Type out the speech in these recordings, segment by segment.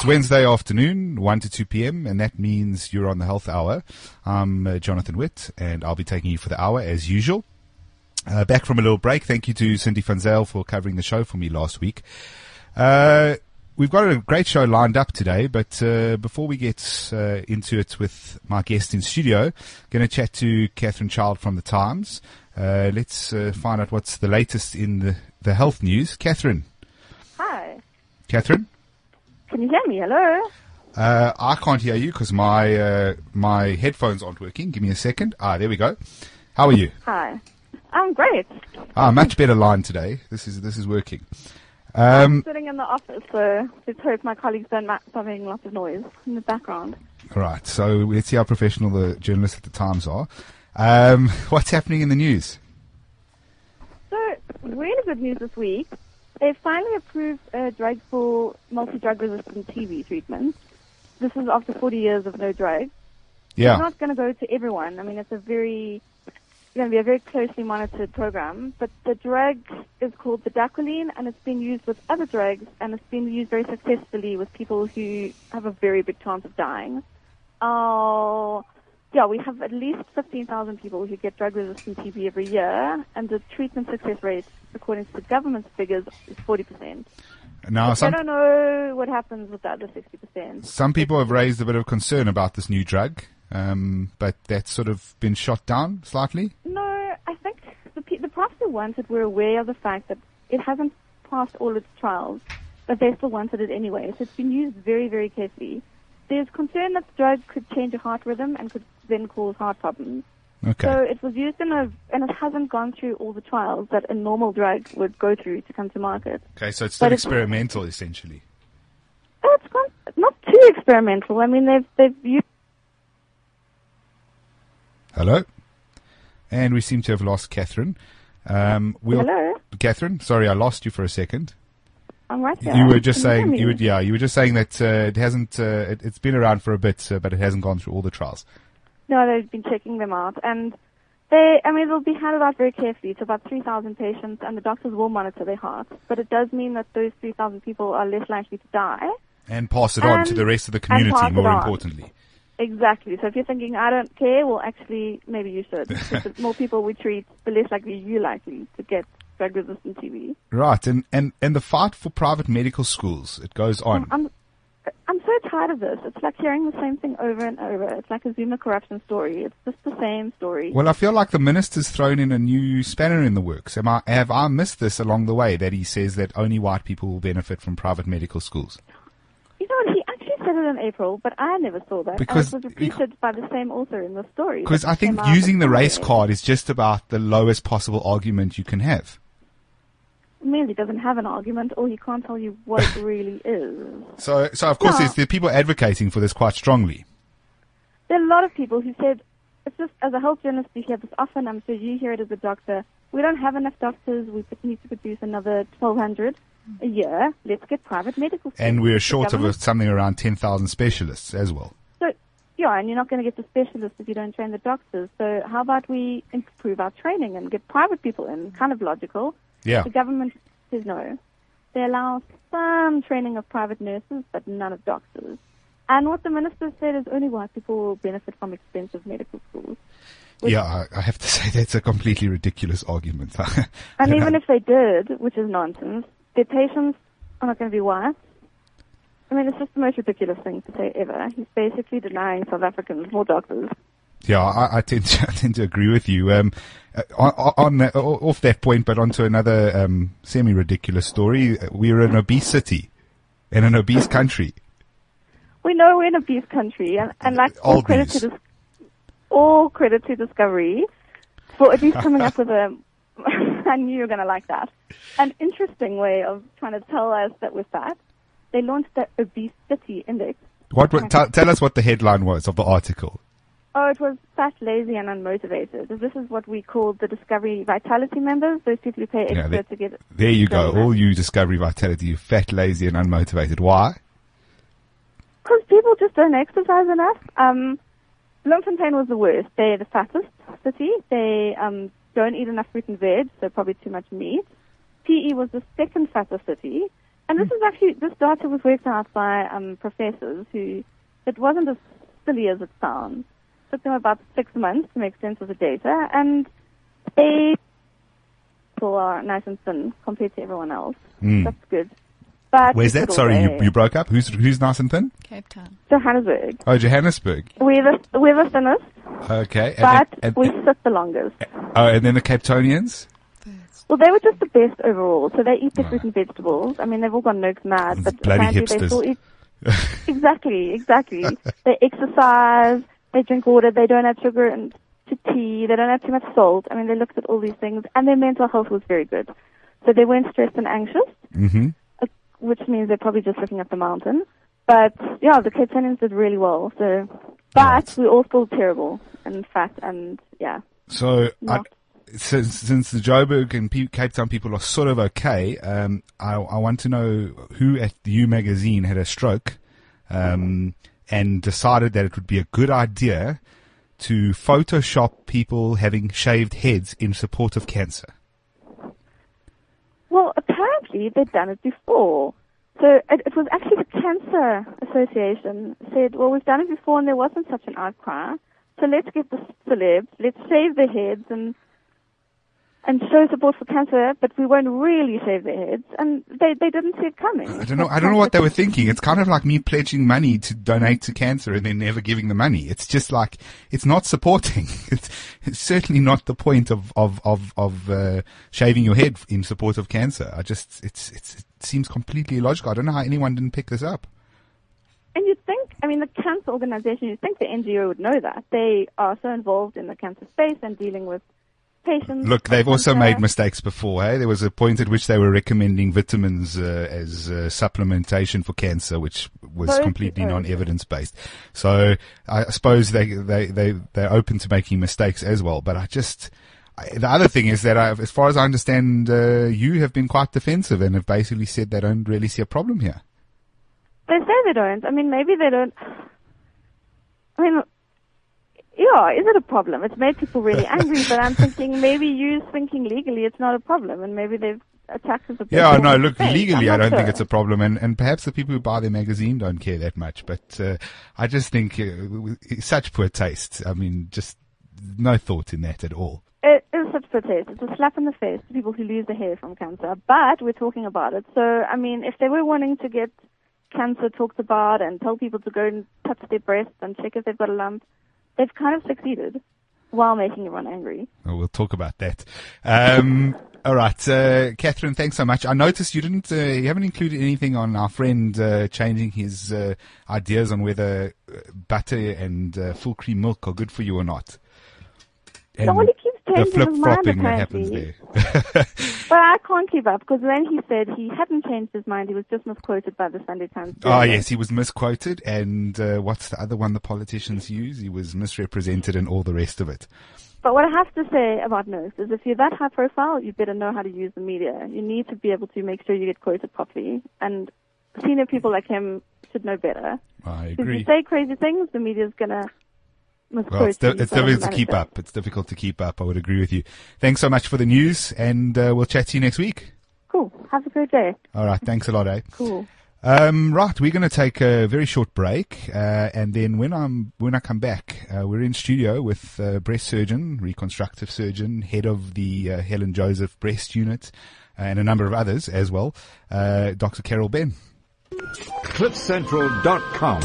It's Wednesday afternoon, 1 to 2 p.m., and that means you're on the Health Hour. I'm Jonathan Witt, and I'll be taking you for the hour as usual. Back from a little break. Thank you to Cindy Fonseca for covering the show for me last week. We've got a great show lined up today, but before we get into it with my guest in studio, I'm going to chat to Catherine Child from The Times. Let's find out what's the latest in the health news. Catherine. Hi. Catherine. Can you hear me? Hello? I can't hear you because my headphones aren't working. Give me a second. Ah, there we go. How are you? Hi. I'm great. Ah, much better line today. This is working. I'm sitting in the office, so let's hope my colleagues don't mind having lots of noise in the background. All right. So let's see how professional the journalists at the Times are. What's happening in the news? So really good news this week. They finally approved a drug for multi-drug-resistant TB treatment. This is after 40 years of no drugs. Yeah. It's not going to go to everyone. I mean, it's going to be a very closely monitored program. But the drug is called bedaquiline, and it's been used with other drugs, and it's been used very successfully with people who have a very big chance of dying. Yeah, we have at least 15,000 people who get drug-resistant TB every year, and the treatment success rate, according to the government's figures, is 40%. Now, I don't know what happens with the other 60%. Some people have raised a bit of concern about this new drug, but that's sort of been shot down slightly? No, I think the profs who wanted were aware of the fact that it hasn't passed all its trials, but they still wanted it anyway, so it's been used very, very carefully. There's concern that the drug could change your heart rhythm and could then cause heart problems. Okay. So it was used and it hasn't gone through all the trials that a normal drug would go through to come to market. Okay, so it's still experimental, essentially. It's not too experimental. I mean, they've used... Hello? And we seem to have lost Catherine. Hello? Catherine, sorry, I lost you for a second. I'm right there. You were just saying that it hasn't. It's been around for a bit, but it hasn't gone through all the trials. No, they've been checking them out, and it'll be handled out very carefully. It's about 3,000 patients, and the doctors will monitor their hearts. But it does mean that those 3,000 people are less likely to die, and pass it on to the rest of the community. More importantly, exactly. So if you're thinking, I don't care, well, actually, maybe you should. Because the more people we treat, the less likely you're likely to get drug-resistant TB. Right, and the fight for private medical schools, it goes on. I'm so tired of this. It's like hearing the same thing over and over. It's like a Zuma corruption story. It's just the same story. Well, I feel like the minister's thrown in a new spanner in the works. Have I missed this along the way, that he says that only white people will benefit from private medical schools? You know what, he actually said it in April, but I never saw that. Because it was repeated by the same author in the story. Because I think using the race card is just about the lowest possible argument you can have. Merely doesn't have an argument, or he can't tell you what it really is. So of course, there's the people advocating for this quite strongly. There are a lot of people who said, it's just, as a health journalist, you hear this often, I'm sure you hear it as a doctor, we don't have enough doctors, we need to produce another 1,200 a year, let's get private medical schools. And we're short of something around 10,000 specialists as well. So, yeah, and you're not going to get the specialists if you don't train the doctors, so how about we improve our training and get private people in, kind of logical. Yeah. The government says no. They allow some training of private nurses, but none of doctors. And what the minister said is only white people will benefit from expensive medical schools. Yeah, I have to say that's a completely ridiculous argument. And even if they did, which is nonsense, their patients are not going to be white. I mean, it's just the most ridiculous thing to say ever. He's basically denying South Africans more doctors. Yeah, I tend to agree with you. Off that point, but onto another semi-ridiculous story. We're an obese city and an obese country. We know we're an obese country, and like all credit to Discovery for at least coming up with a. I knew you were going to like that. An interesting way of trying to tell us that we're fat. They launched the obese city index. Tell us what the headline was of the article. Oh, it was fat, lazy, and unmotivated. This is what we call the Discovery Vitality members, those people who pay extra to get it. There you go, all you Discovery Vitality, you fat, lazy, and unmotivated. Why? Because people just don't exercise enough. Longton Plain was the worst. They're the fattest city. They don't eat enough fruit and veg, so probably too much meat. PE was the second fattest city. And this is actually, this data was worked out by professors who, it wasn't as silly as it sounds. It took them about 6 months to make sense of the data, and they are nice and thin compared to everyone else. Mm. That's good. But where's that? Sorry, you broke up. Who's nice and thin? Cape Town. Johannesburg. Oh, Johannesburg. We're the thinnest. Okay. But we sit the longest. Oh, and then the Cape Townians? Well, they were just the best overall. So they eat the fruit and vegetables. I mean, they've all got nerds mad, but apparently hipsters. They still eat. Exactly. They exercise, they drink water, they don't add sugar to tea, they don't add too much salt. I mean, they looked at all these things, and their mental health was very good. So they weren't stressed and anxious, which means they're probably just looking at the mountain. But, yeah, the Cape Townians did really well. So, but we're all still terrible and fat and, yeah. So, Since the Joburg and Cape Town people are sort of okay, I want to know who at the You magazine had a stroke and decided that it would be a good idea to Photoshop people having shaved heads in support of cancer. Well, apparently they'd done it before. So it was actually the Cancer Association said, well, we've done it before and there wasn't such an outcry, so let's get the celebs, let's shave their heads and show support for cancer, but we won't really shave their heads. And they didn't see it coming. I don't know what they were thinking. It's kind of like me pledging money to donate to cancer and then never giving the money. It's just like, it's not supporting. It's certainly not the point of shaving your head in support of cancer. It seems completely illogical. I don't know how anyone didn't pick this up. And you'd think, I mean, the cancer organization, you'd think the NGO would know that. They are so involved in the cancer space and dealing with patients. Look, they've also made mistakes before, eh? There was a point at which they were recommending vitamins as supplementation for cancer, which was completely non-evidence-based. So I suppose they're open to making mistakes as well. But the other thing is that as far as I understand, you have been quite defensive and have basically said they don't really see a problem here. They say they don't. I mean, maybe they don't. I mean, yeah, is it a problem? It's made people really angry, but I'm thinking maybe you're thinking legally it's not a problem, and maybe they've attacked us. Yeah, no, look, legally I don't think it's a problem, and perhaps the people who buy their magazine don't care that much, but I just think such poor taste. I mean, just no thought in that at all. It is such poor taste. It's a slap in the face to people who lose their hair from cancer, but we're talking about it. So, I mean, if they were wanting to get cancer talked about and tell people to go and touch their breasts and check if they've got a lump, they've kind of succeeded while making everyone angry. Oh, we'll talk about that. All right, Catherine, thanks so much. I noticed you haven't included anything on our friend changing his ideas on whether butter and full cream milk are good for you or not. And he keeps changing the flip-flopping that happens there. But I can't keep up, because then he said he hadn't changed his mind. He was just misquoted by the Sunday Times. Oh, yes, he was misquoted. And what's the other one the politicians use? He was misrepresented and all the rest of it. But what I have to say about Nurse is if you're that high profile, you better know how to use the media. You need to be able to make sure you get quoted properly. And senior people like him should know better. I agree. If you say crazy things, the media's going to... Well, it's difficult to keep up. It's difficult to keep up. I would agree with you. Thanks so much for the news, and we'll chat to you next week. Cool. Have a great day. All right. Thanks a lot, eh? Cool. Right. We're going to take a very short break, and then when I come back, we're in studio with breast surgeon, reconstructive surgeon, head of the Helen Joseph breast unit, and a number of others as well, Dr. Carol Byrne. Cliffcentral.com.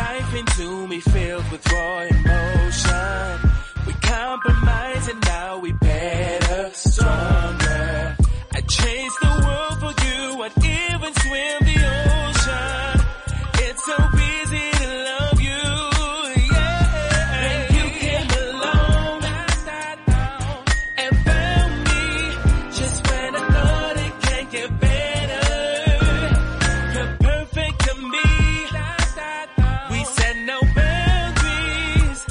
life into me, filled with raw emotion. We compromise and now we better, stronger. I changed the world for you, I'd even swim the ocean. It's so easy to love you, yeah. When you came along and found me, just when I thought it can't get better, you're perfect to me. We said no boundaries,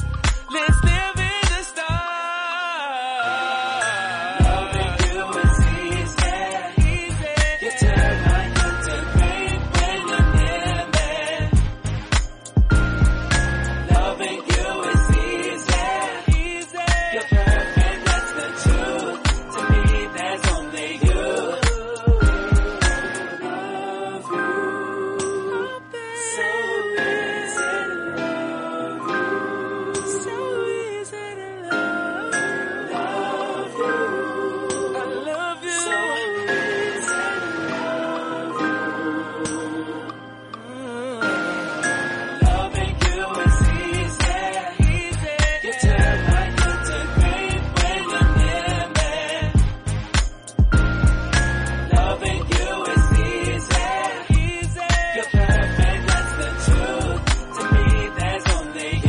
let's live in the stars. Loving you is easy. You turn my head to pain when you're near me. Loving you is easy. You're perfect, that's the truth. To me, there's only you. Love you. So easy to love you. So easy to love you. Love you. I love you. So easy to love you. Loving you is easy. You turn my heart to pain when you're near me. Loving you is easy. You're perfect, that's the truth. To me, there's only you.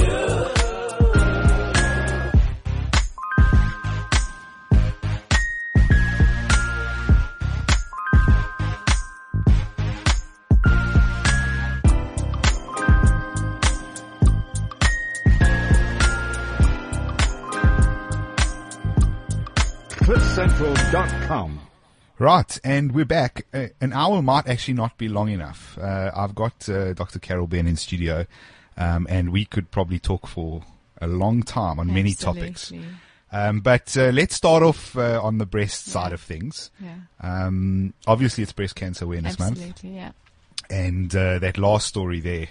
Cliffcentral.com. Right, and we're back. An hour might actually not be long enough. I've got Dr. Carol Byrne in studio, and we could probably talk for a long time on many topics. Absolutely. But let's start off on the breast side of things. Yeah. Obviously, it's Breast Cancer Awareness Month. Absolutely, yeah. And that last story there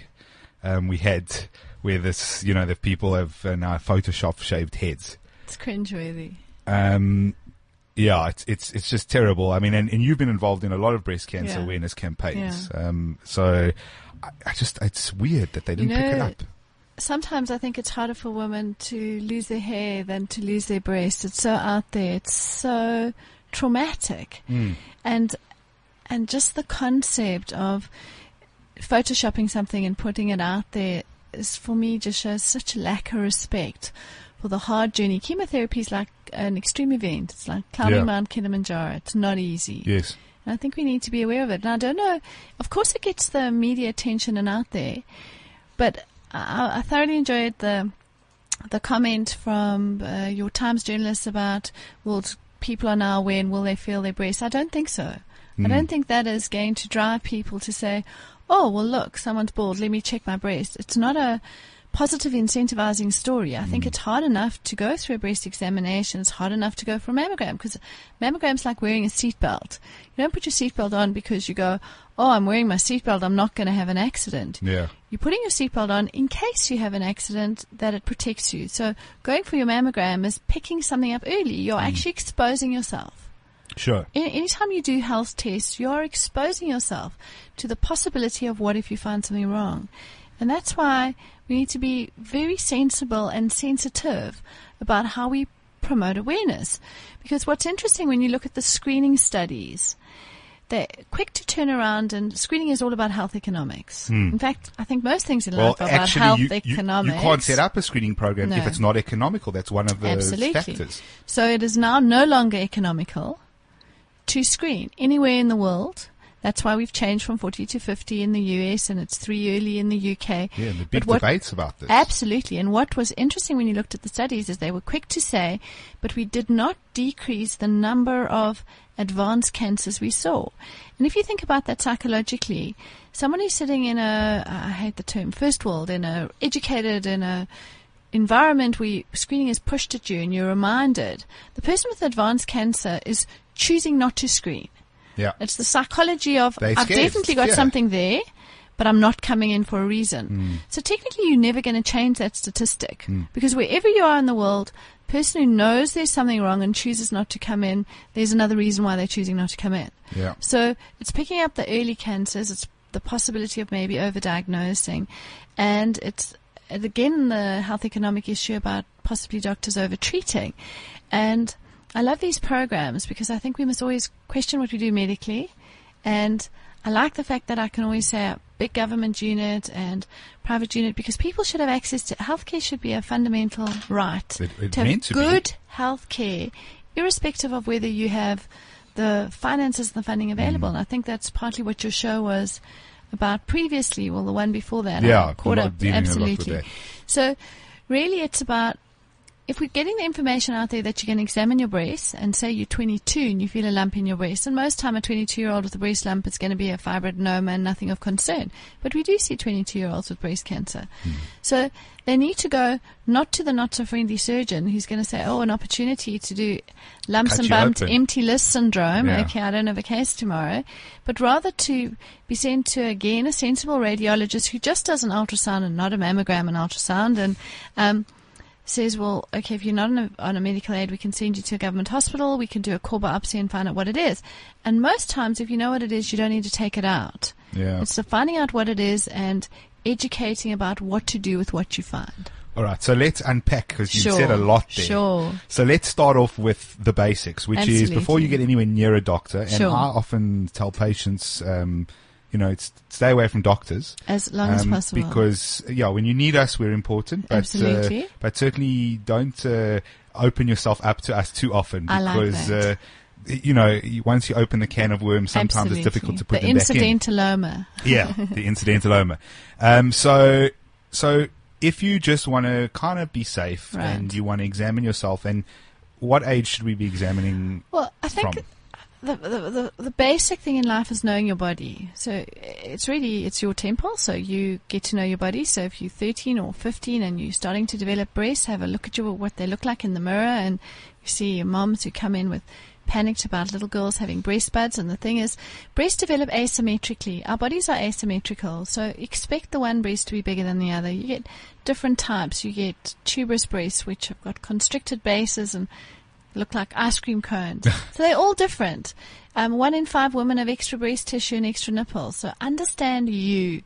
we had where this, you know, the people have now Photoshop shaved heads. It's cringeworthy. Yeah, it's just terrible. I mean, and you've been involved in a lot of breast cancer Yeah. awareness campaigns. So I just, it's weird that they didn't pick it up. Sometimes I think it's harder for women to lose their hair than to lose their breast. It's so out there. It's so traumatic. And just the concept of photoshopping something and putting it out there is, for me, just shows such a lack of respect for the hard journey. Chemotherapy is like an extreme event. It's like climbing Yeah. Mount Kilimanjaro. It's not easy. Yes. And I think we need to be aware of it. And I don't know, of course it gets the media attention and out there, but I thoroughly enjoyed the comment from your Times journalists about, well, people are now aware and will they feel their breasts? I don't think so. I don't think that is going to drive people to say, oh, well, look, someone's bald, let me check my breast. It's not a positive incentivizing story. I think it's hard enough to go through a breast examination. It's hard enough to go for a mammogram, because mammogram's like wearing a seatbelt. You don't put your seatbelt on because you go, oh, I'm wearing my seatbelt, I'm not going to have an accident. Yeah. You're putting your seatbelt on in case you have an accident, that it protects you. So going for your mammogram is picking something up early. You're actually exposing yourself. Sure. Anytime you do health tests, you're exposing yourself to the possibility of what if you find something wrong. And that's why we need to be very sensible and sensitive about how we promote awareness. Because what's interesting when you look at the screening studies, they're quick to turn around, and screening is all about health economics. In fact, I think most things in life are about health economics. You can't set up a screening program if it's not economical. That's one of the factors. So it is now no longer economical to screen anywhere in the world. That's why we've changed from 40 to 50 in the US, and it's 3 early in the UK. Yeah, and the big debates about this. Absolutely. And what was interesting when you looked at the studies is they were quick to say, but we did not decrease the number of advanced cancers we saw. And if you think about that psychologically, someone who's sitting in a, I hate the term, first world, in a educated, in a environment where screening is pushed at you and you're reminded, the person with advanced cancer is choosing not to screen. Yeah. It's the psychology of, I've definitely got something there, but I'm not coming in for a reason. So technically you're never going to change that statistic, because wherever you are in the world, the person who knows there's something wrong and chooses not to come in, there's another reason why they're choosing not to come in. Yeah. So it's picking up the early cancers, it's the possibility of maybe overdiagnosing. And it's, again, the health economic issue about possibly doctors overtreating. And I love these programs because I think we must always question what we do medically. And I like the fact that I can always say big government unit and private unit, because people should have access to healthcare. Should be a fundamental right to have good healthcare, irrespective of whether you have the finances and the funding available. And I think that's partly what your show was about previously, well, the one before that. Yeah, caught up, absolutely. So really it's about, if we're getting the information out there that you can examine your breast and say you're 22 and you feel a lump in your breast, and most time a 22-year-old with a breast lump is going to be a fibroadenoma and nothing of concern. But we do see 22-year-olds with breast cancer. Mm. So they need to go not to the not-so-friendly surgeon who's going to say, oh, an opportunity to do lumps and bumps, empty list syndrome. Yeah. Okay, I don't have a case tomorrow. But rather to be sent to, again, a sensible radiologist who just does an ultrasound and not a mammogram and ultrasound, and says, well, okay, if you're not on a medical aid, we can send you to a government hospital, we can do a core biopsy and find out what it is. And most times, if you know what it is, you don't need to take it out. Yeah. It's the finding out what it is and educating about what to do with what you find. All right, so let's unpack, because you said a lot there. Sure. So let's start off with the basics, which is before you get anywhere near a doctor, and I often tell patients, you know, it's stay away from doctors as long as possible, because when you need us, we're important. But, absolutely. But certainly don't open yourself up to us too often, because once you open the can of worms, sometimes it's difficult to put them back in. The incidentaloma. Yeah, the incidentaloma. So if you just want to kind of be safe and you want to examine yourself, and what age should we be examining? Well, I think. The basic thing in life is knowing your body. So it's your temple, so you get to know your body. So if you're 13 or 15 and you're starting to develop breasts, have a look at what they look like in the mirror, and you see your moms who come in with panicked about little girls having breast buds. And the thing is, breasts develop asymmetrically. Our bodies are asymmetrical, so expect the one breast to be bigger than the other. You get different types. You get tuberous breasts, which have got constricted bases and look like ice cream cones. So they're all different. 1 in 5 women have extra breast tissue and extra nipples. So understand you.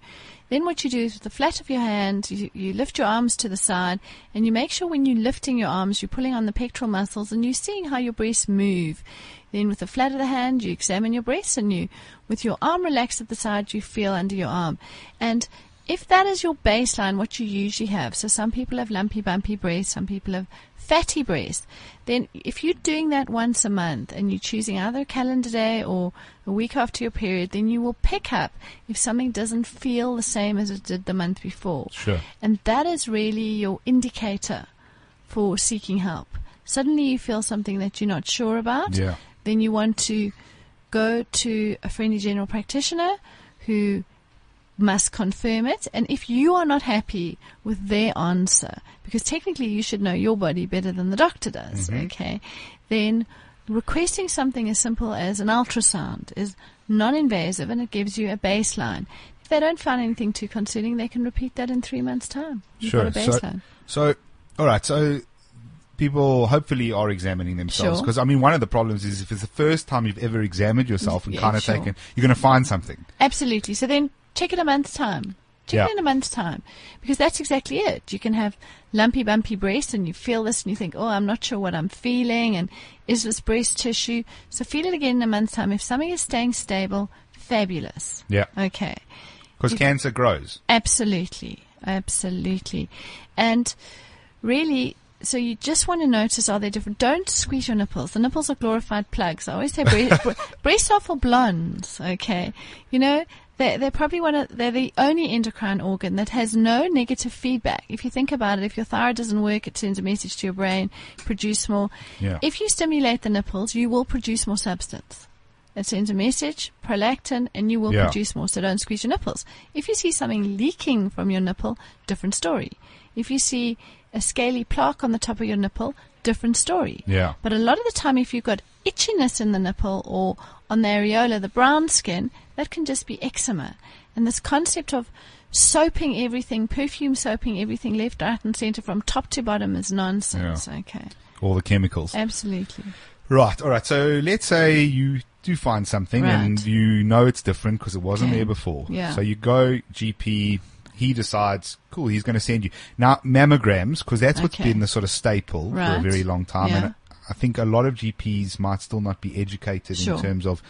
Then what you do is, with the flat of your hand, you lift your arms to the side, and you make sure when you're lifting your arms, you're pulling on the pectoral muscles and you're seeing how your breasts move. Then with the flat of the hand, you examine your breasts, and you, with your arm relaxed at the side, you feel under your arm. And if that is your baseline, what you usually have, so some people have lumpy, bumpy breasts, some people have fatty breasts, then if you're doing that once a month and you're choosing either a calendar day or a week after your period, then you will pick up if something doesn't feel the same as it did the month before. Sure. And that is really your indicator for seeking help. Suddenly you feel something that you're not sure about. Yeah. Then you want to go to a friendly general practitioner who must confirm it, and if you are not happy with their answer, because technically you should know your body better than the doctor does, okay, then requesting something as simple as an ultrasound is non-invasive, and it gives you a baseline. If they don't find anything too concerning, they can repeat that in 3 months' time. You've got a baseline. So all right, so people hopefully are examining themselves, because I mean, one of the problems is if it's the first time you've ever examined yourself and kind of taken, you're going to find something. Absolutely. So then check it in a month's time. Check it in a month's time, because that's exactly it. You can have lumpy, bumpy breasts, and you feel this and you think, oh, I'm not sure what I'm feeling, and is this breast tissue? So feel it again in a month's time. If something is staying stable, fabulous. Yeah. Okay. Because cancer grows. Absolutely. Absolutely. And really, so you just want to notice, are they different? Don't squeeze your nipples. The nipples are glorified plugs. I always say breasts are for blondes, okay? You know, they're the only endocrine organ that has no negative feedback. If you think about it, if your thyroid doesn't work, it sends a message to your brain, produce more. Yeah. If you stimulate the nipples, you will produce more substance. It sends a message, prolactin, and you will produce more, so don't squeeze your nipples. If you see something leaking from your nipple, different story. If you see a scaly plaque on the top of your nipple, different story. Yeah. But a lot of the time, if you've got itchiness in the nipple or on the areola, the brown skin, that can just be eczema. And this concept of soaping everything, perfume soaping everything left, right and center from top to bottom is nonsense. Yeah. Okay. All the chemicals. Absolutely. Right. All right. So let's say you do find something and you know it's different because it wasn't there before. Yeah. So you go GP. He decides, cool, he's going to send you. Now, mammograms, because that's what's been the sort of staple for a very long time. Yeah. And I think a lot of GPs might still not be educated in terms of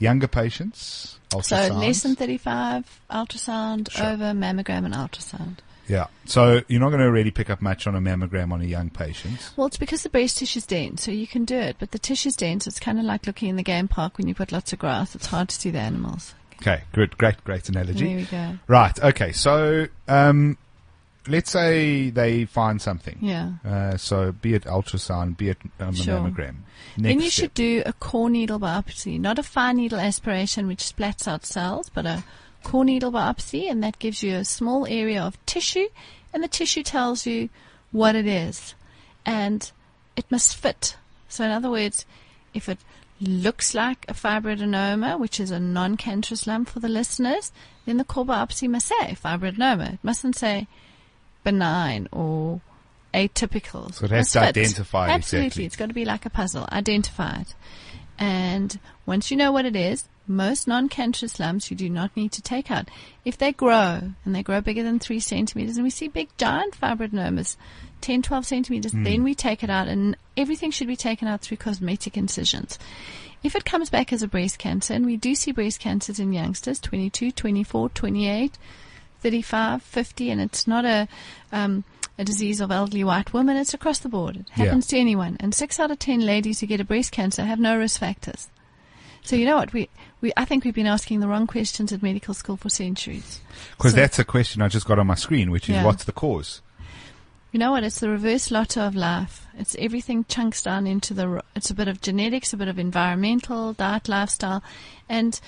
younger patients, ultrasound. So less than 35, ultrasound over mammogram and ultrasound. Yeah. So you're not going to really pick up much on a mammogram on a young patient. Well, it's because the breast tissue's dense, so you can do it. But the tissue's dense, it's kind of like looking in the game park when you put lots of grass. It's hard to see the animals. Okay, good. Great analogy. There we go. Right. Okay. So, let's say they find something. Yeah. So be it ultrasound, be it a mammogram. Then you should do a core needle biopsy, not a fine needle aspiration which splats out cells, but a core needle biopsy, and that gives you a small area of tissue, and the tissue tells you what it is, and it must fit. So in other words, if it looks like a fibroadenoma, which is a non-cancerous lump for the listeners, then the core biopsy must say fibroadenoma. It mustn't say benign or atypical. So it has to identify it. Absolutely. It's got to be like a puzzle. Identify it. And once you know what it is, most non-cancerous lumps you do not need to take out. If they grow, and they grow bigger than 3 centimeters, and we see big giant fibroadenomas, 10, 12 centimeters, then we take it out, and everything should be taken out through cosmetic incisions. If it comes back as a breast cancer, and we do see breast cancers in youngsters, 22, 24, 28, 35, 50, and it's not a disease of elderly white women, it's across the board. It happens to anyone. And 6 out of 10 ladies who get a breast cancer have no risk factors. So you know what, I think we've been asking the wrong questions at medical school for centuries. Because that's a question I just got on my screen, which is what's the cause? You know what, it's the reverse lotto of life. It's everything chunks down into it's a bit of genetics, a bit of environmental, diet, lifestyle. And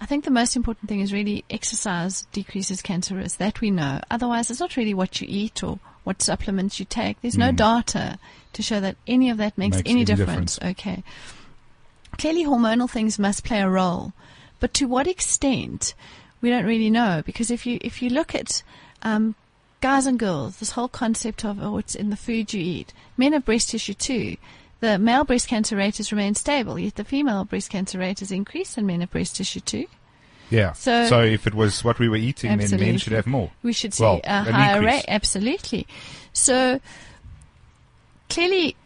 I think the most important thing is really exercise decreases cancer risk. That we know. Otherwise, it's not really what you eat or what supplements you take. There's no data to show that any of that makes any difference. Okay. Clearly, hormonal things must play a role, but to what extent, we don't really know, because if you look at guys and girls, this whole concept of, it's in the food you eat. Men have breast tissue too. The male breast cancer rate has remained stable, yet the female breast cancer rate has increased, and men have breast tissue too. Yeah. So if it was what we were eating, then men should have more. We should see a higher rate. Absolutely. So clearly,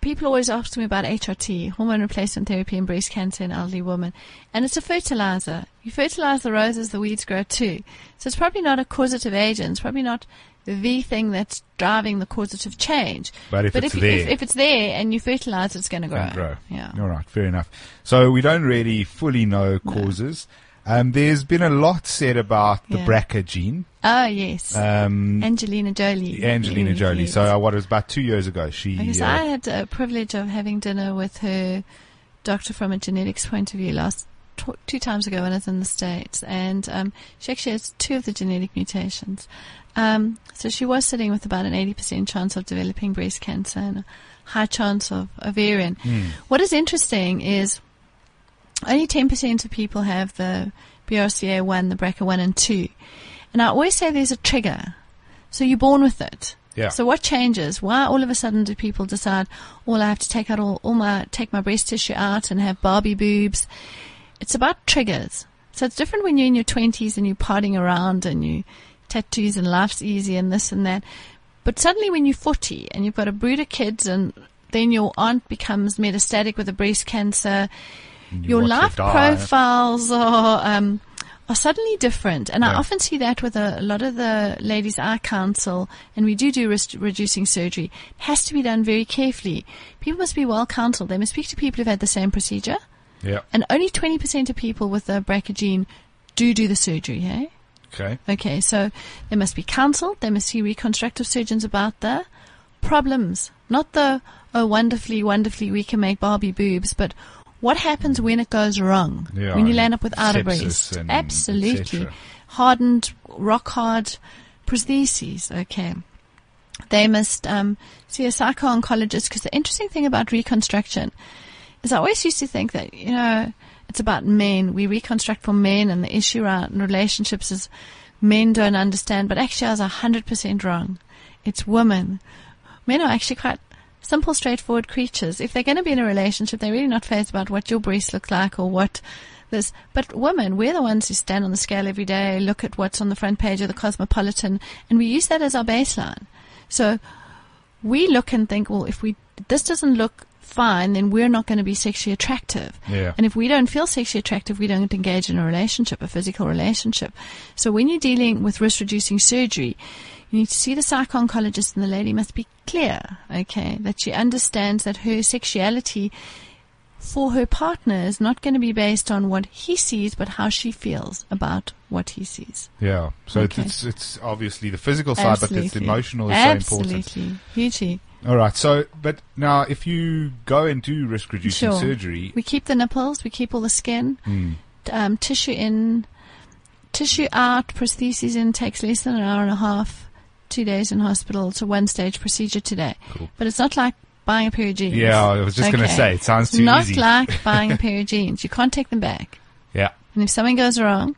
people always ask me about HRT, hormone replacement therapy, and breast cancer in elderly women. And it's a fertilizer. You fertilize the roses, the weeds grow too. So it's probably not a causative agent. It's probably not the thing that's driving the causative change. But if it's there and you fertilize, it's going to grow. Yeah. All right. Fair enough. So we don't really fully know causes. No. There's been a lot said about the BRCA gene. Oh, yes. Angelina Jolie. Angelina Jolie. Yes. So it was about 2 years ago. I had the privilege of having dinner with her doctor from a genetics point of view two times ago when I was in the States. And she actually has two of the genetic mutations. So she was sitting with about an 80% chance of developing breast cancer and a high chance of ovarian. What is interesting is only 10% of people have the BRCA1, the BRCA1 and 2. And I always say there's a trigger. So you're born with it. Yeah. So what changes? Why all of a sudden do people decide, I have to take out take my breast tissue out and have Barbie boobs? It's about triggers. So it's different when you're in your 20s and you're partying around and you tattoos and life's easy and this and that. But suddenly when you're 40 and you've got a brood of kids, and then your aunt becomes metastatic with a breast cancer, your life profiles are suddenly different. And I often see that with a lot of the ladies I counsel, and we do risk-reducing surgery. It has to be done very carefully. People must be well counseled. They must speak to people who've had the same procedure. Yeah. And only 20% of people with the BRCA gene do the surgery, hey? Okay. Okay, so they must be counseled. They must see reconstructive surgeons about the problems, not the, wonderfully, wonderfully, we can make Barbie boobs, but what happens when it goes wrong? Yeah, when you land up without a breast? Absolutely. Hardened, rock-hard prostheses. Okay. They must see a psycho-oncologist, because the interesting thing about reconstruction is I always used to think that, it's about men. We reconstruct for men, and the issue around relationships is men don't understand. But actually I was 100% wrong. It's women. Men are actually quite simple, straightforward creatures. If they're going to be in a relationship, they're really not fazed about what your breasts look like or what this. But women, we're the ones who stand on the scale every day, look at what's on the front page of the Cosmopolitan, and we use that as our baseline. So we look and think, well, if this doesn't look fine, then we're not going to be sexually attractive. Yeah. And if we don't feel sexually attractive, we don't engage in a relationship, a physical relationship. So when you're dealing with risk-reducing surgery, you need to see the psycho-oncologist, and the lady must be clear, okay, that she understands that her sexuality for her partner is not going to be based on what he sees, but how she feels about what he sees. Yeah. So okay. It's obviously the physical side, absolutely. But the emotional is absolutely. So important. Absolutely. All right. So, but now if you go and do risk-reducing sure. surgery. We keep the nipples. We keep all the skin. Mm. Tissue in, tissue out, prostheses in, takes less than an hour and a half, 2 days in hospital. It's a one-stage procedure today. Cool. But it's not like buying a pair of jeans. Yeah, I was just okay. going to say, it sounds too not easy. Not like buying a pair of jeans. You can't take them back. Yeah. And if something goes wrong,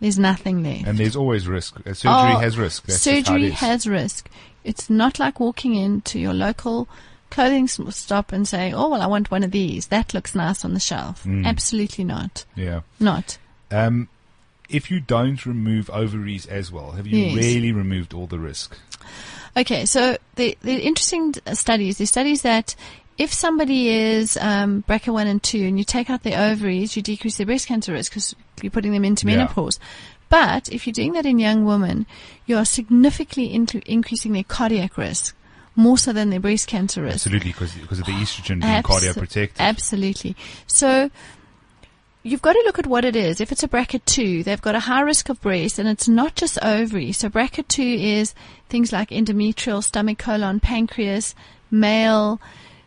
there's nothing there. And there's always risk. Surgery has risk. That's surgery has risk. It's not like walking into your local clothing stop and saying, oh, well, I want one of these. That looks nice on the shelf. Mm. Absolutely not. Yeah. Not. If you don't remove ovaries as well, have you yes. really removed all the risk? Okay, so the interesting studies, the studies that if somebody is BRCA1 and 2 and you take out their ovaries, you decrease their breast cancer risk because you're putting them into menopause. Yeah. But if you're doing that in young women, you are significantly increasing their cardiac risk, more so than their breast cancer risk. Absolutely, because of the estrogen being cardioprotective. Absolutely. So you've got to look at what it is. If it's a BRCA2, they've got a high risk of breast, and it's not just ovary. So BRCA2 is things like endometrial, stomach, colon, pancreas, male,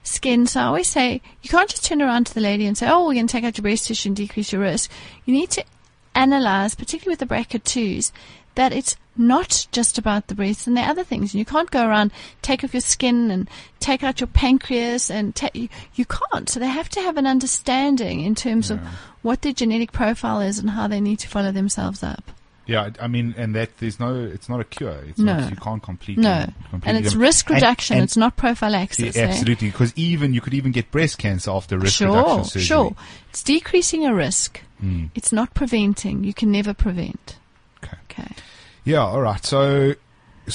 skin. So I always say you can't just turn around to the lady and say, oh, we're going to take out your breast tissue and decrease your risk. You need to analyze, particularly with the BRCA2s, that it's not just about the breasts and the other things. And you can't go around, take off your skin and take out your pancreas and you can't. So they have to have an understanding in terms of what their genetic profile is and how they need to follow themselves up. Yeah, I mean, and that there's no, it's not a cure. It's not, you can't completely. No, and it's risk reduction. And it's not prophylaxis. Yeah, absolutely, because even you could even get breast cancer after risk reduction surgery. Sure, it's decreasing a risk. Mm. It's not preventing. You can never prevent. Okay. Yeah. All right. So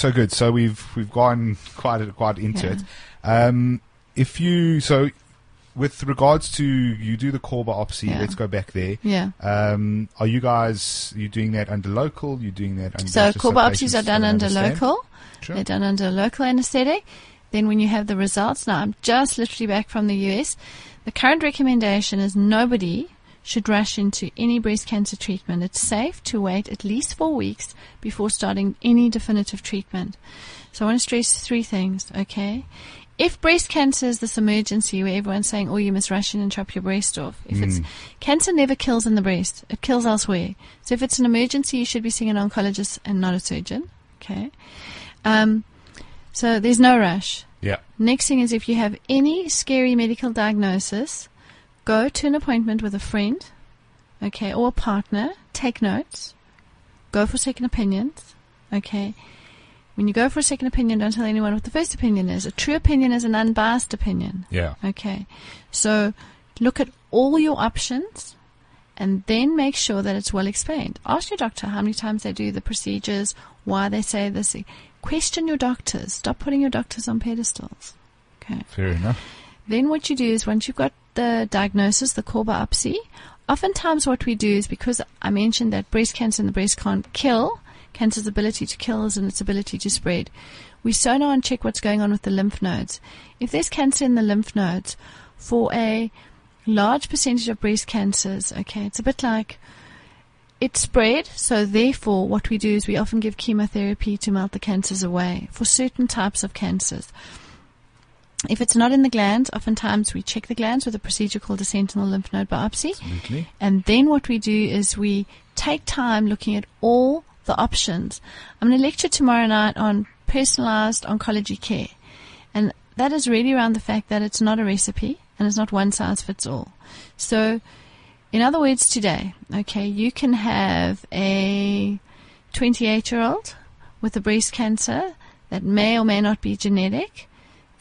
good. So we've gone quite into it. If you with regards to you do the core biopsy, let's go back there. Yeah. Are you guys doing that under local? You're doing that under so core biopsies are done under local. Sure. They're done under local anesthetic. Then when you have the results, now I'm just literally back from the US. The current recommendation is nobody should rush into any breast cancer treatment. It's safe to wait at least 4 weeks before starting any definitive treatment. So I want to stress three things, okay? If breast cancer is this emergency where everyone's saying, oh, you must rush in and chop your breast off. If it's cancer never kills in the breast. It kills elsewhere. So if it's an emergency, you should be seeing an oncologist and not a surgeon, okay? So there's no rush. Yeah. Next thing is if you have any scary medical diagnosis, go to an appointment with a friend, okay, or a partner. Take notes. Go for second opinions, okay. When you go for a second opinion, don't tell anyone what the first opinion is. A true opinion is an unbiased opinion. Yeah. Okay. So look at all your options and then make sure that it's well explained. Ask your doctor how many times they do the procedures, why they say this. Question your doctors. Stop putting your doctors on pedestals. Okay. Fair enough. Then what you do is once you've got the diagnosis, the core biopsy, oftentimes what we do is because I mentioned that breast cancer and the breast can't kill, cancer's ability to kill is in its ability to spread. We sonar and check what's going on with the lymph nodes. If there's cancer in the lymph nodes, for a large percentage of breast cancers, okay, it's a bit like it spread, so therefore what we do is we often give chemotherapy to melt the cancers away for certain types of cancers. If it's not in the glands, oftentimes we check the glands with a procedure called a sentinel lymph node biopsy. Absolutely. And then what we do is we take time looking at all the options. I'm going to lecture tomorrow night on personalized oncology care. And that is really around the fact that it's not a recipe and it's not one size fits all. So in other words today, okay, you can have a 28-year-old with a breast cancer that may or may not be genetic.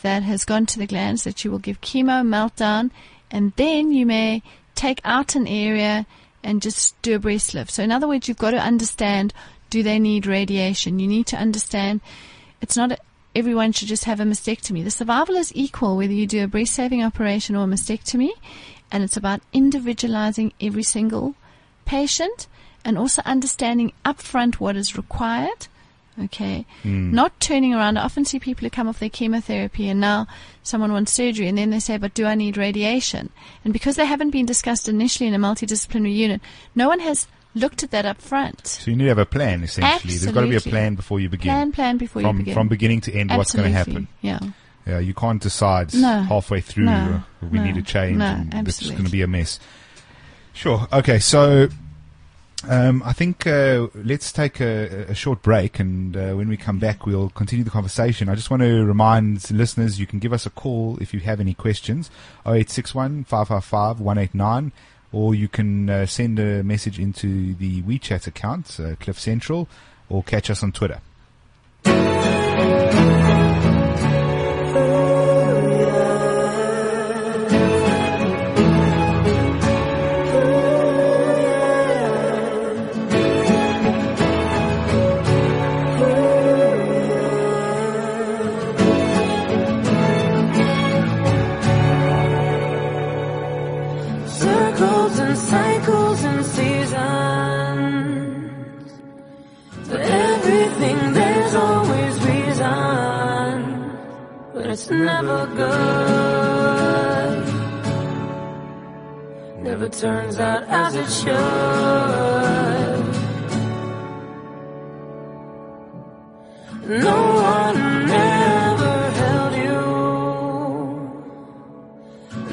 that has gone to the glands that you will give chemo, meltdown, and then you may take out an area and just do a breast lift. So in other words, you've got to understand, do they need radiation? You need to understand it's not everyone should just have a mastectomy. The survival is equal whether you do a breast-saving operation or a mastectomy, and it's about individualizing every single patient and also understanding upfront what is required. Okay. Not turning around. I often see people who come off their chemotherapy and now someone wants surgery and then they say, but do I need radiation? And because they haven't been discussed initially in a multidisciplinary unit, no one has looked at that up front. So you need to have a plan, essentially. Absolutely. There's got to be a plan before you begin. Plan before you begin. From beginning to end, what's going to happen. Yeah. Yeah. You can't decide halfway through we need a change and this is going to be a mess. Sure. Okay. So... I think let's take a short break, and when we come back, we'll continue the conversation. I just want to remind listeners, you can give us a call if you have any questions, 0861 555 189, or you can send a message into the WeChat account, Cliffcentral, or catch us on Twitter. It's never good, never turns out as it should. No one ever held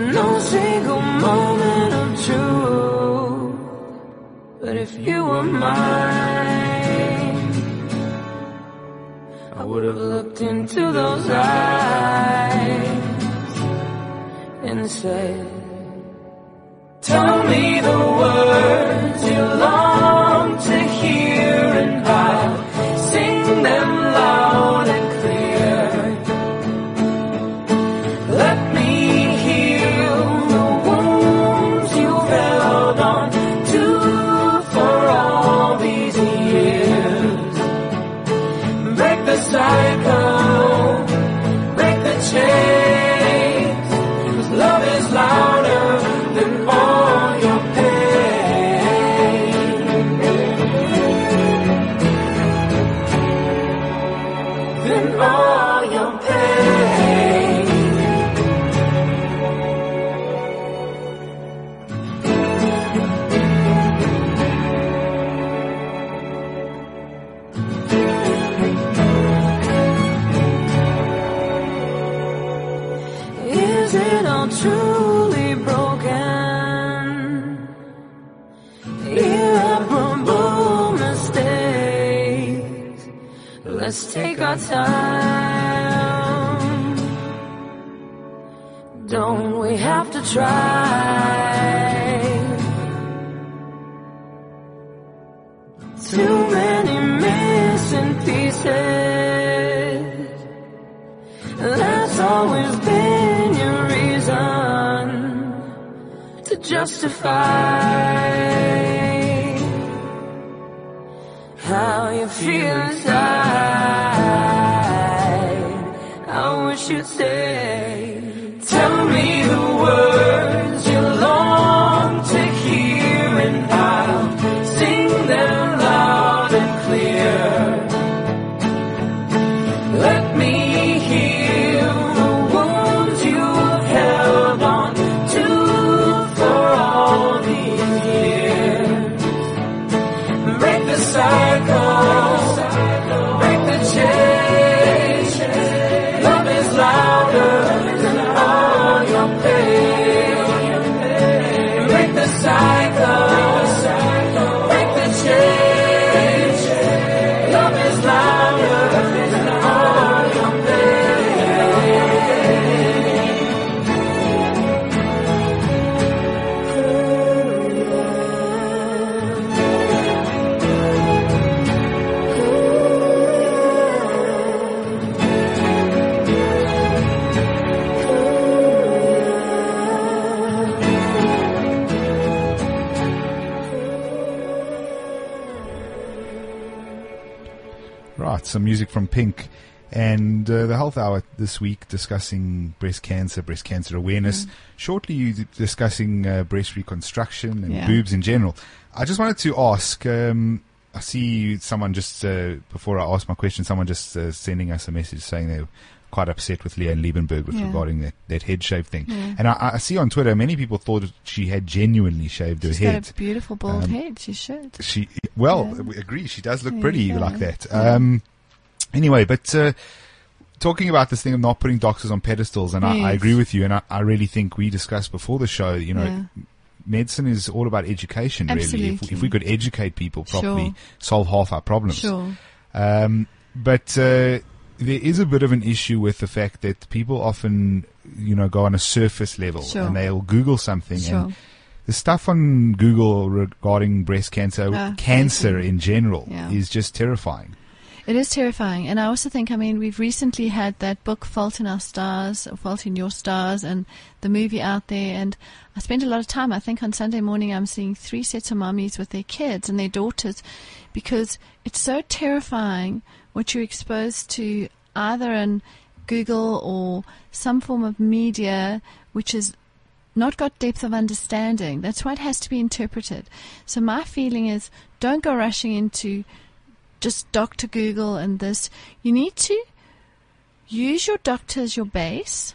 you, no single moment of truth. But if you were mine, I would have looked into those eyes and said, tell me the words you long to hear, and I'll sing them loud and clear. Let me heal the wounds you've held on to for all these years. Break the cycle, break the chains, 'cause love is louder than all your pain. Than all your pain. Is it all truly broken? Irreparable mistakes. Let's take our time. Don't we have to try? Too many missing pieces. That's always been to justify how you feel inside. I wish you'd say, tell me the words you long to hear, and I'll sing them loud and clear. Let me hear cycle, break the chains. Love is louder. some music from Pink, and the Health Hour this week discussing breast cancer awareness. Mm. Shortly, you discussing breast reconstruction and boobs in general. I just wanted to ask, I see someone just, before I ask my question, someone just sending us a message saying they were quite upset with Leanne Liebenberg with regarding that head shave thing. Yeah. And I see on Twitter many people thought she had genuinely shaved her head. She's got a beautiful bald head. She should. We agree. She does look pretty like that. Yeah. Anyway, but talking about this thing of not putting doctors on pedestals, and I agree with you, and I really think we discussed before the show, you know, medicine is all about education, absolutely, really. If we could educate people properly, solve half our problems. Sure. But there is a bit of an issue with the fact that people often, you know, go on a surface level and they'll Google something and the stuff on Google regarding breast cancer, cancer in general, is just terrifying. It is terrifying. And I also think, I mean, we've recently had that book, Fault in Our Stars, or Fault in Your Stars, and the movie out there. And I spent a lot of time, I think on Sunday morning, I'm seeing 3 sets of mummies with their kids and their daughters, because it's so terrifying what you're exposed to either in Google or some form of media, which is not got depth of understanding. That's why it has to be interpreted. So my feeling is, don't go rushing into just Dr. Google and this. You need to use your doctor as your base.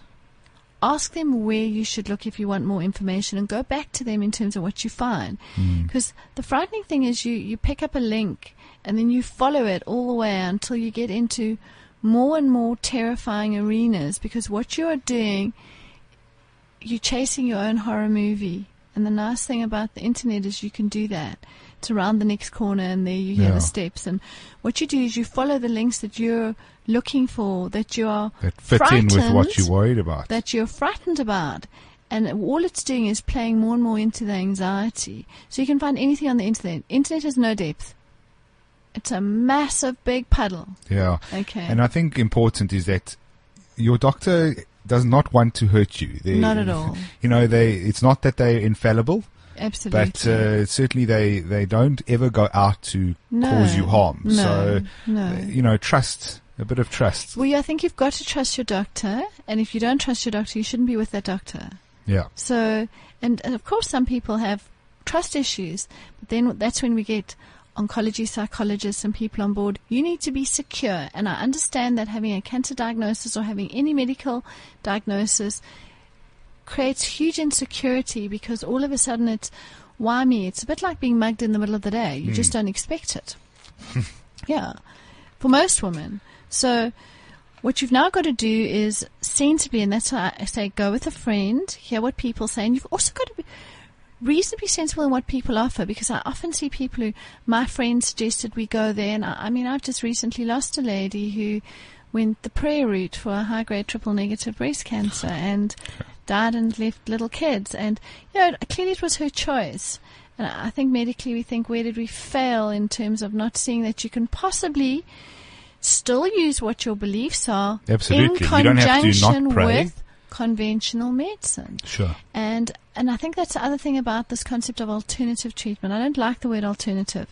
Ask them where you should look if you want more information, and go back to them in terms of what you find. Because the frightening thing is you pick up a link and then you follow it all the way until you get into more and more terrifying arenas, because what you are doing, you're chasing your own horror movie. And the nice thing about the internet is you can do that. It's around the next corner, and there you hear the steps. And what you do is you follow the links that you're looking for, that you are that fit in with what you're worried about, that you're frightened about. And all it's doing is playing more and more into the anxiety. So you can find anything on the internet. Internet has no depth. It's a massive, big puddle. Yeah. Okay. And I think important is that your doctor does not want to hurt you. Not at all. You know, it's not that they're infallible. Absolutely. But certainly they don't ever go out to cause you harm. No, so, you know, trust, a bit of trust. Well, I think you've got to trust your doctor. And if you don't trust your doctor, you shouldn't be with that doctor. Yeah. So, and of course, some people have trust issues. But then that's when we get oncology psychologists and people on board. You need to be secure. And I understand that having a cancer diagnosis or having any medical diagnosis creates huge insecurity, because all of a sudden it's, why me? It's a bit like being mugged in the middle of the day. You just don't expect it. For most women. So what you've now got to do is sensibly, and that's why I say go with a friend, hear what people say, and you've also got to be reasonably sensible in what people offer, because I often see people who, my friend suggested we go there, and I mean, I've just recently lost a lady who went the prayer route for a high-grade triple-negative breast cancer and died and left little kids. And, you know, clearly it was her choice. And I think medically we think, where did we fail in terms of not seeing that you can possibly still use what your beliefs are in conjunction with conventional medicine. Sure. And I think that's the other thing about this concept of alternative treatment. I don't like the word alternative.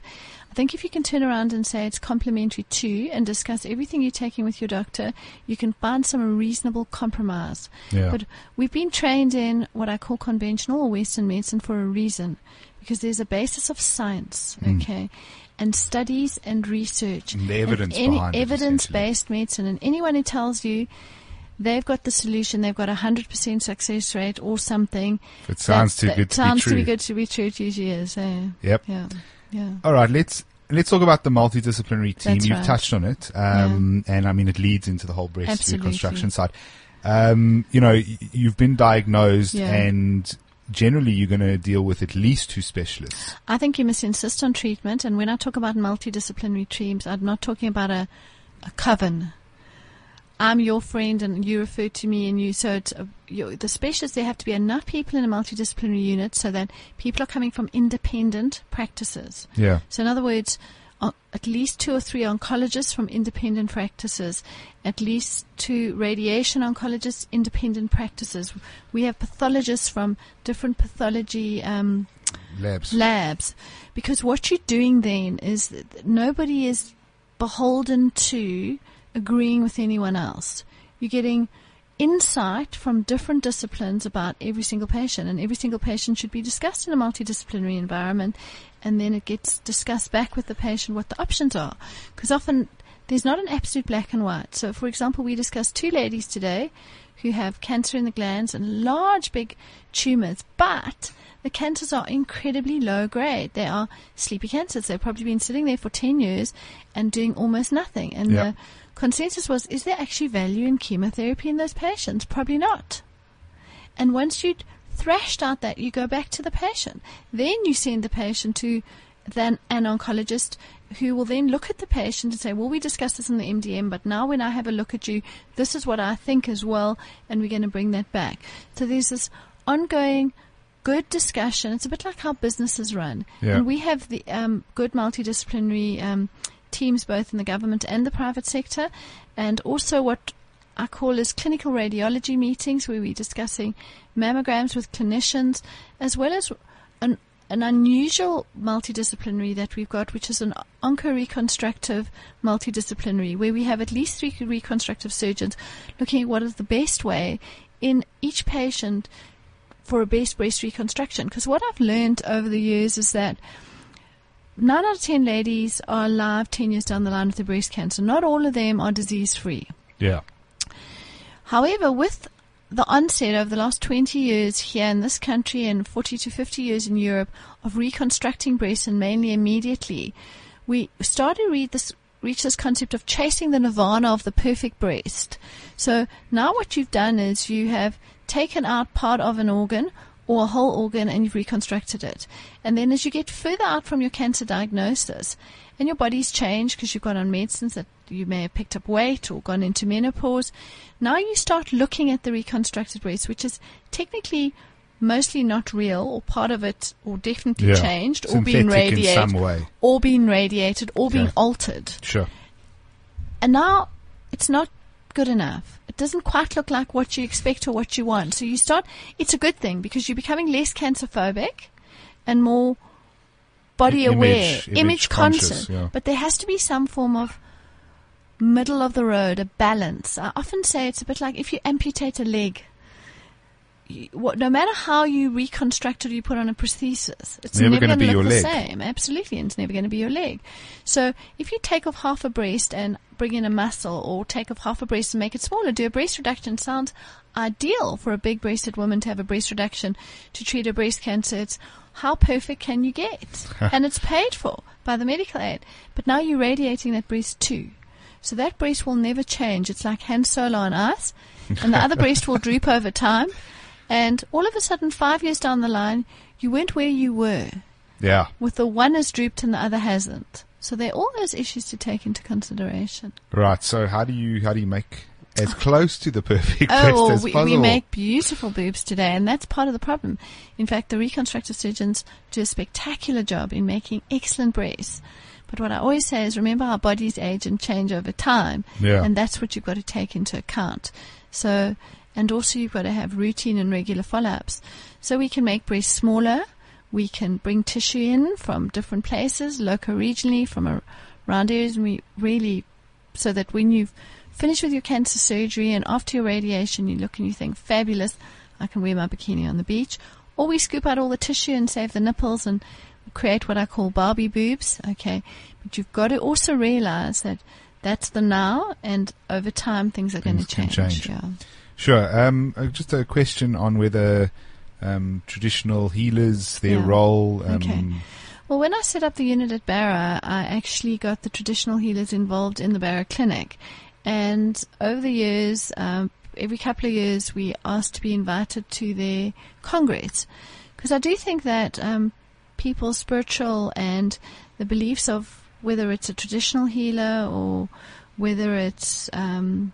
I think if you can turn around and say it's complementary to, and discuss everything you're taking with your doctor, you can find some reasonable compromise. Yeah. But we've been trained in what I call conventional or Western medicine for a reason, because there's a basis of science, okay, and studies and research. And the evidence behind it. Evidence-based medicine. And anyone who tells you they've got the solution, they've got 100% success rate or something. If it sounds too good to be true. Sounds too good to be true, it usually is. Yep. Yeah. All right, let's talk about the multidisciplinary team. That's You've touched on it, and I mean it leads into the whole breast reconstruction side. You know, you've been diagnosed, and generally you're going to deal with at least 2 specialists. I think you must insist on treatment, and when I talk about multidisciplinary teams, I'm not talking about a coven. I'm your friend, and you refer to me, and you. So the specialists, there have to be enough people in a multidisciplinary unit so that people are coming from independent practices. Yeah. So in other words, at least 2 or 3 oncologists from independent practices, at least 2 radiation oncologists, independent practices. We have pathologists from different pathology labs. Because what you're doing then is nobody is beholden to agreeing with anyone else. You're getting insight from different disciplines about every single patient, and every single patient should be discussed in a multidisciplinary environment, and then it gets discussed back with the patient what the options are, because often there's not an absolute black and white. So, for example, we discussed two ladies today who have cancer in the glands and large, big tumors, but the cancers are incredibly low grade. They are sleepy cancers. They've probably been sitting there for 10 years and doing almost nothing. And the consensus was, is there actually value in chemotherapy in those patients? Probably not. And once you'd thrashed out that, you go back to the patient. Then you send the patient to an oncologist who will then look at the patient and say, well, we discussed this in the MDM, but now when I have a look at you, this is what I think as well, and we're going to bring that back. So there's this ongoing good discussion. It's a bit like how businesses run. Yeah. And we have the good multidisciplinary teams both in the government and the private sector, and also what I call as clinical radiology meetings where we're discussing mammograms with clinicians, as well as an unusual multidisciplinary that we've got, which is an onco-reconstructive multidisciplinary, where we have at least 3 reconstructive surgeons looking at what is the best way in each patient for a best breast reconstruction. Because what I've learned over the years is that 9 out of 10 ladies are alive 10 years down the line with their breast cancer. Not all of them are disease-free. Yeah. However, with the onset over the last 20 years here in this country and 40 to 50 years in Europe of reconstructing breasts, and mainly immediately, we started to reach this concept of chasing the nirvana of the perfect breast. So now what you've done is you have taken out part of an organ or a whole organ and you've reconstructed it. And then as you get further out from your cancer diagnosis and your body's changed because you've gone on medicines that you may have picked up weight or gone into menopause, now you start looking at the reconstructed breast, which is technically mostly not real, or part of it, or definitely changed, or being radiated, or being altered. Sure. And now it's not good enough. It doesn't quite look like what you expect or what you want. So you start, it's a good thing because you're becoming less cancer-phobic and more body-aware, image-conscious. Yeah. But there has to be some form of middle of the road, a balance. I often say it's a bit like if you amputate a leg, no matter how you reconstruct it or you put on a prosthesis, it's never going to look the same. Absolutely, and it's never going to be your leg. So if you take off half a breast and bring in a muscle, or take off half a breast and make it smaller, do a breast reduction. Sounds ideal for a big-breasted woman to have a breast reduction to treat her breast cancer. It's how perfect can you get? And it's paid for by the medical aid. But now you're radiating that breast too. So that breast will never change. It's like Han Solo on ice, and the other breast will droop over time. And all of a sudden, 5 years down the line, you weren't where you were. Yeah. With the one has drooped and the other hasn't. So there are all those issues to take into consideration. Right. So how do you make as close to the perfect breast as possible? We make beautiful boobs today, and that's part of the problem. In fact, the reconstructive surgeons do a spectacular job in making excellent breasts. But what I always say is, remember, our bodies age and change over time, and that's what you've got to take into account. So, and also you've got to have routine and regular follow-ups. So we can make breasts smaller. We can bring tissue in from different places, loco-regionally, from around areas, and we really, so that when you've finished with your cancer surgery and after your radiation, you look and you think, fabulous, I can wear my bikini on the beach. Or we scoop out all the tissue and save the nipples and create what I call Barbie boobs, okay? But you've got to also realize that that's the now, and over time things are going to change. Yeah. Sure. Just a question on whether traditional healers, their role. Okay. Well, when I set up the unit at Bara, I actually got the traditional healers involved in the Bara clinic. And over the years, every couple of years, we asked to be invited to their congress. Because I do think that people's spiritual and the beliefs of whether it's a traditional healer or whether it's a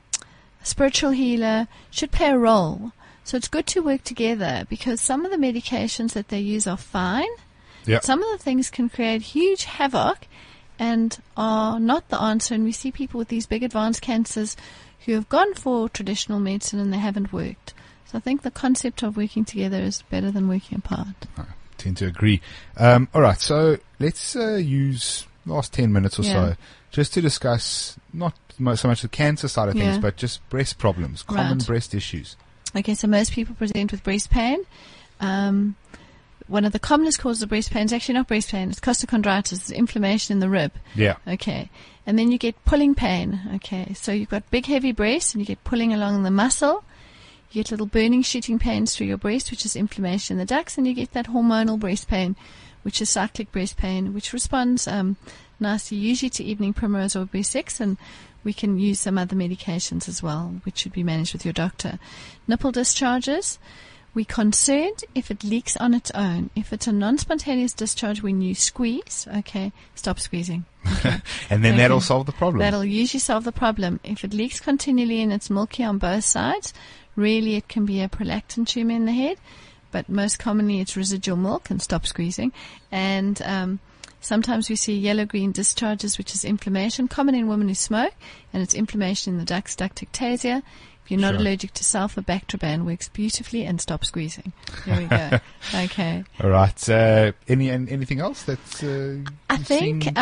spiritual healer should play a role. So it's good to work together, because some of the medications that they use are fine. Yep. Some of the things can create huge havoc and are not the answer. And we see people with these big advanced cancers who have gone for traditional medicine and they haven't worked. So I think the concept of working together is better than working apart. Tend to agree. All right, so let's use the last 10 minutes or so just to discuss not so much the cancer side of things, but just breast problems, common breast issues. Okay, so most people present with breast pain. One of the commonest causes of breast pain is actually not breast pain. It's costochondritis, it's inflammation in the rib. Yeah. Okay. And then you get pulling pain. Okay. So you've got big, heavy breasts and you get pulling along the muscle. You get little burning, shooting pains through your breast, which is inflammation in the ducts. And you get that hormonal breast pain, which is cyclic breast pain, which responds nicely usually to evening primrose or B6. And we can use some other medications as well, which should be managed with your doctor. Nipple discharges. We're concerned if it leaks on its own. If it's a non-spontaneous discharge when you squeeze, okay, stop squeezing. Okay. And then that'll solve the problem. That'll usually solve the problem. If it leaks continually and it's milky on both sides, really it can be a prolactin tumor in the head, but most commonly it's residual milk, and stop squeezing. And sometimes we see yellow-green discharges, which is inflammation, common in women who smoke, and it's inflammation in the ducts, ductectasia. You're not allergic to sulfur, Bactroban works beautifully, and stop squeezing. There we go. Okay. All right. Anything else that's I think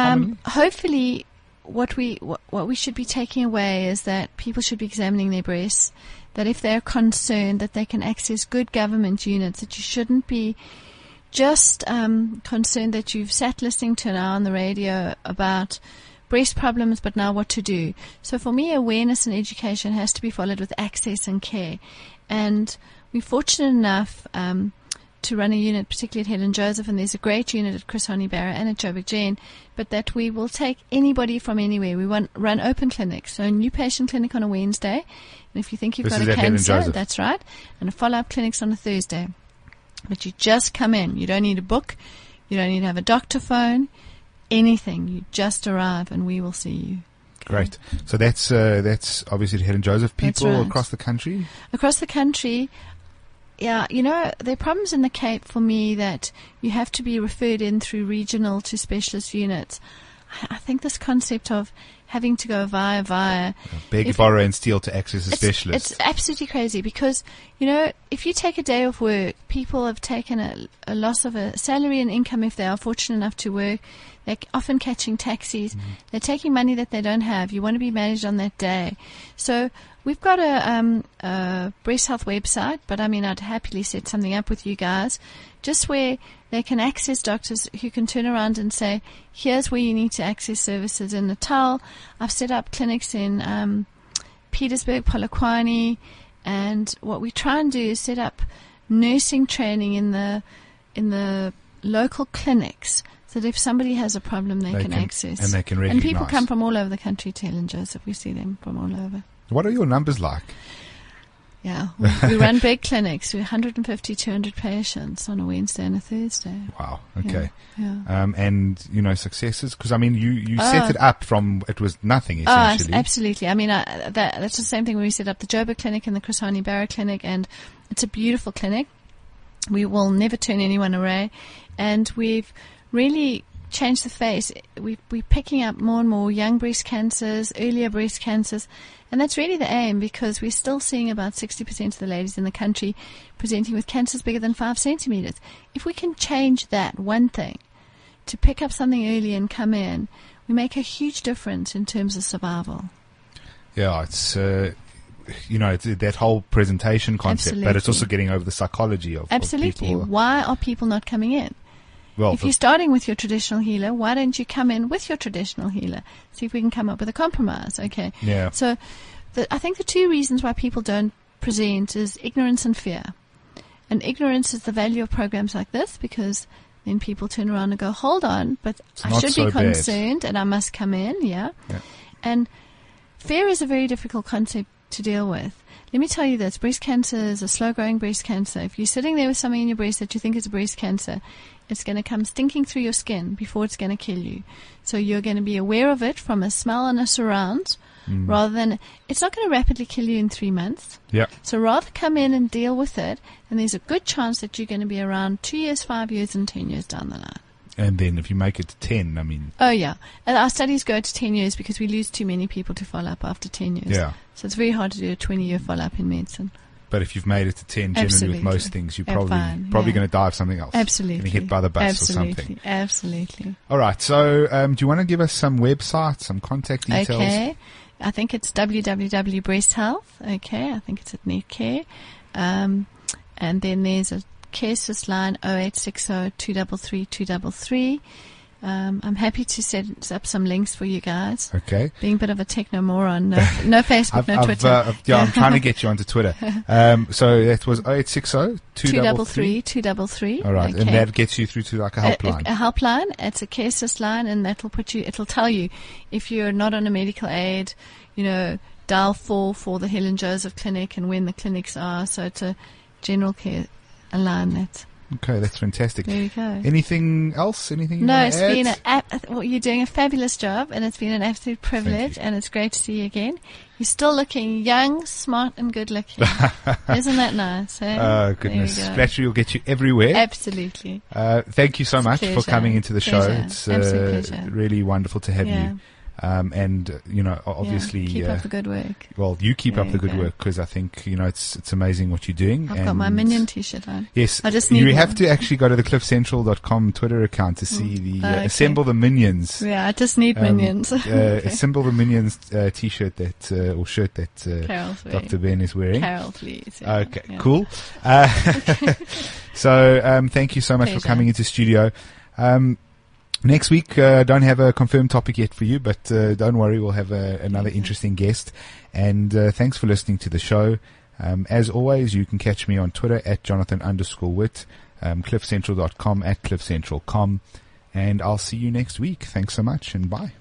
hopefully what we should be taking away is that people should be examining their breasts, that if they're concerned that they can access good government units, that you shouldn't be just concerned that you've sat listening to an hour on the radio about breast problems, but now what to do. So for me, awareness and education has to be followed with access and care. And we're fortunate enough to run a unit, particularly at Helen Joseph, and there's a great unit at Chris Hani Bara and at Joburg Gen, but that we will take anybody from anywhere. We run open clinics, so a new patient clinic on a Wednesday, and if you think you've got a cancer, that's right, and a follow-up clinic's on a Thursday. But you just come in. You don't need a book. You don't need to have a doctor phone. Anything, you just arrive and we will see you. Okay. Great. So that's obviously Helen Joseph. People across the country? Across the country, yeah. You know, there are problems in the Cape for me that you have to be referred in through regional to specialist units. I think this concept of having to go via. Beg, borrow and steal to access a specialist. It's absolutely crazy because, you know, if you take a day off work, people have taken a loss of a salary and income if they are fortunate enough to work. They're often catching taxis. Mm-hmm. They're taking money that they don't have. You want to be managed on that day. So we've got a breast health website, but I mean, I'd happily set something up with you guys just where they can access doctors who can turn around and say, here's where you need to access services in Natal. I've set up clinics in Pietersburg, Polokwane, and what we try and do is set up nursing training in the local clinics so that if somebody has a problem, they can access. And they can recognize. And people come from all over the country to Helen Joseph. We see them from all over. What are your numbers like? Yeah, we run big clinics. We're 150, 200 patients on a Wednesday and a Thursday. Wow, okay. Yeah. And, you know, successes? Because, I mean, you set it up from, it was nothing, essentially. Oh, absolutely. I mean, that's the same thing when we set up the Joburg Clinic and the Chris Hani Bara Clinic, and it's a beautiful clinic. We will never turn anyone away. And we've really changed the face. We're picking up more and more young breast cancers, earlier breast cancers, and that's really the aim because we're still seeing about 60% of the ladies in the country presenting with cancers bigger than 5 centimeters. If we can change that one thing to pick up something early and come in, we make a huge difference in terms of survival. Yeah, it's you know, it's that whole presentation concept, Absolutely. But it's also getting over the psychology of Absolutely. Of people. Why are people not coming in? Well, if you're starting with your traditional healer, why don't you come in with your traditional healer? See if we can come up with a compromise. Okay. Yeah. So I think the two reasons why people don't present is ignorance and fear. And ignorance is the value of programs like this because then people turn around and go, hold on, but I should be concerned and I must come in. Yeah. And fear is a very difficult concept to deal with. Let me tell you this. Breast cancer is a slow-growing breast cancer. If you're sitting there with something in your breast that you think is a breast cancer, it's going to come stinking through your skin before it's going to kill you. So you're going to be aware of it from a smell and a surround rather than – it's not going to rapidly kill you in 3 months. Yeah. So rather come in and deal with it, and there's a good chance that you're going to be around 2 years, 5 years, and 10 years down the line. And then if you make it to 10, I mean – Oh, yeah. And our studies go to 10 years because we lose too many people to follow up after 10 years. Yeah. So it's very hard to do a 20-year follow-up in medicine. But if you've made it to 10, generally with most things, you're probably going to die of something else. Absolutely. Getting hit by the bus or something. Absolutely. All right. So do you want to give us some websites, some contact details? Okay. I think it's www.breasthealth. Okay. I think it's at NetCare. And then there's a cases line 0860 233 233. I'm happy to set up some links for you guys. Okay. Being a bit of a techno-moron. No Facebook, no Twitter. I'm trying to get you onto Twitter. So that was 0860 233 233. All right. Okay. And that gets you through to like a helpline. A helpline. It's a cases line, and that'll put you, it'll tell you if you're not on a medical aid, you know, dial 4 for the Helen Joseph Clinic and when the clinics are. So it's a general care line that. Okay, that's fantastic. There you go. Anything else? Anything you want to add? No, it's been you're doing a fabulous job, and it's been an absolute privilege, and it's great to see you again. You're still looking young, smart, and good looking. Isn't that nice? Eh? Oh, goodness. Flattery will get you everywhere. Absolutely. Thank you so much for coming into the show. It's really wonderful to have you. And, you know, obviously... Yeah, keep up the good work. Well, you keep up the good work, because I think, you know, it's amazing what you're doing. I've got my Minion T-shirt on. Yes. I just need you one. Have to actually go to the cliffcentral.com Twitter account to see the Assemble the Minions. Yeah, I just need Minions. Assemble the Minions T-shirt that, or shirt that Dr. Ben is wearing. Carol, please. Yeah. Okay, cool. So thank you so much for coming into studio. Next week, don't have a confirmed topic yet for you, but don't worry, we'll have another interesting guest. And thanks for listening to the show. As always, you can catch me on Twitter at Jonathan_Witt, cliffcentral.com at cliffcentral.com. And I'll see you next week. Thanks so much, and bye.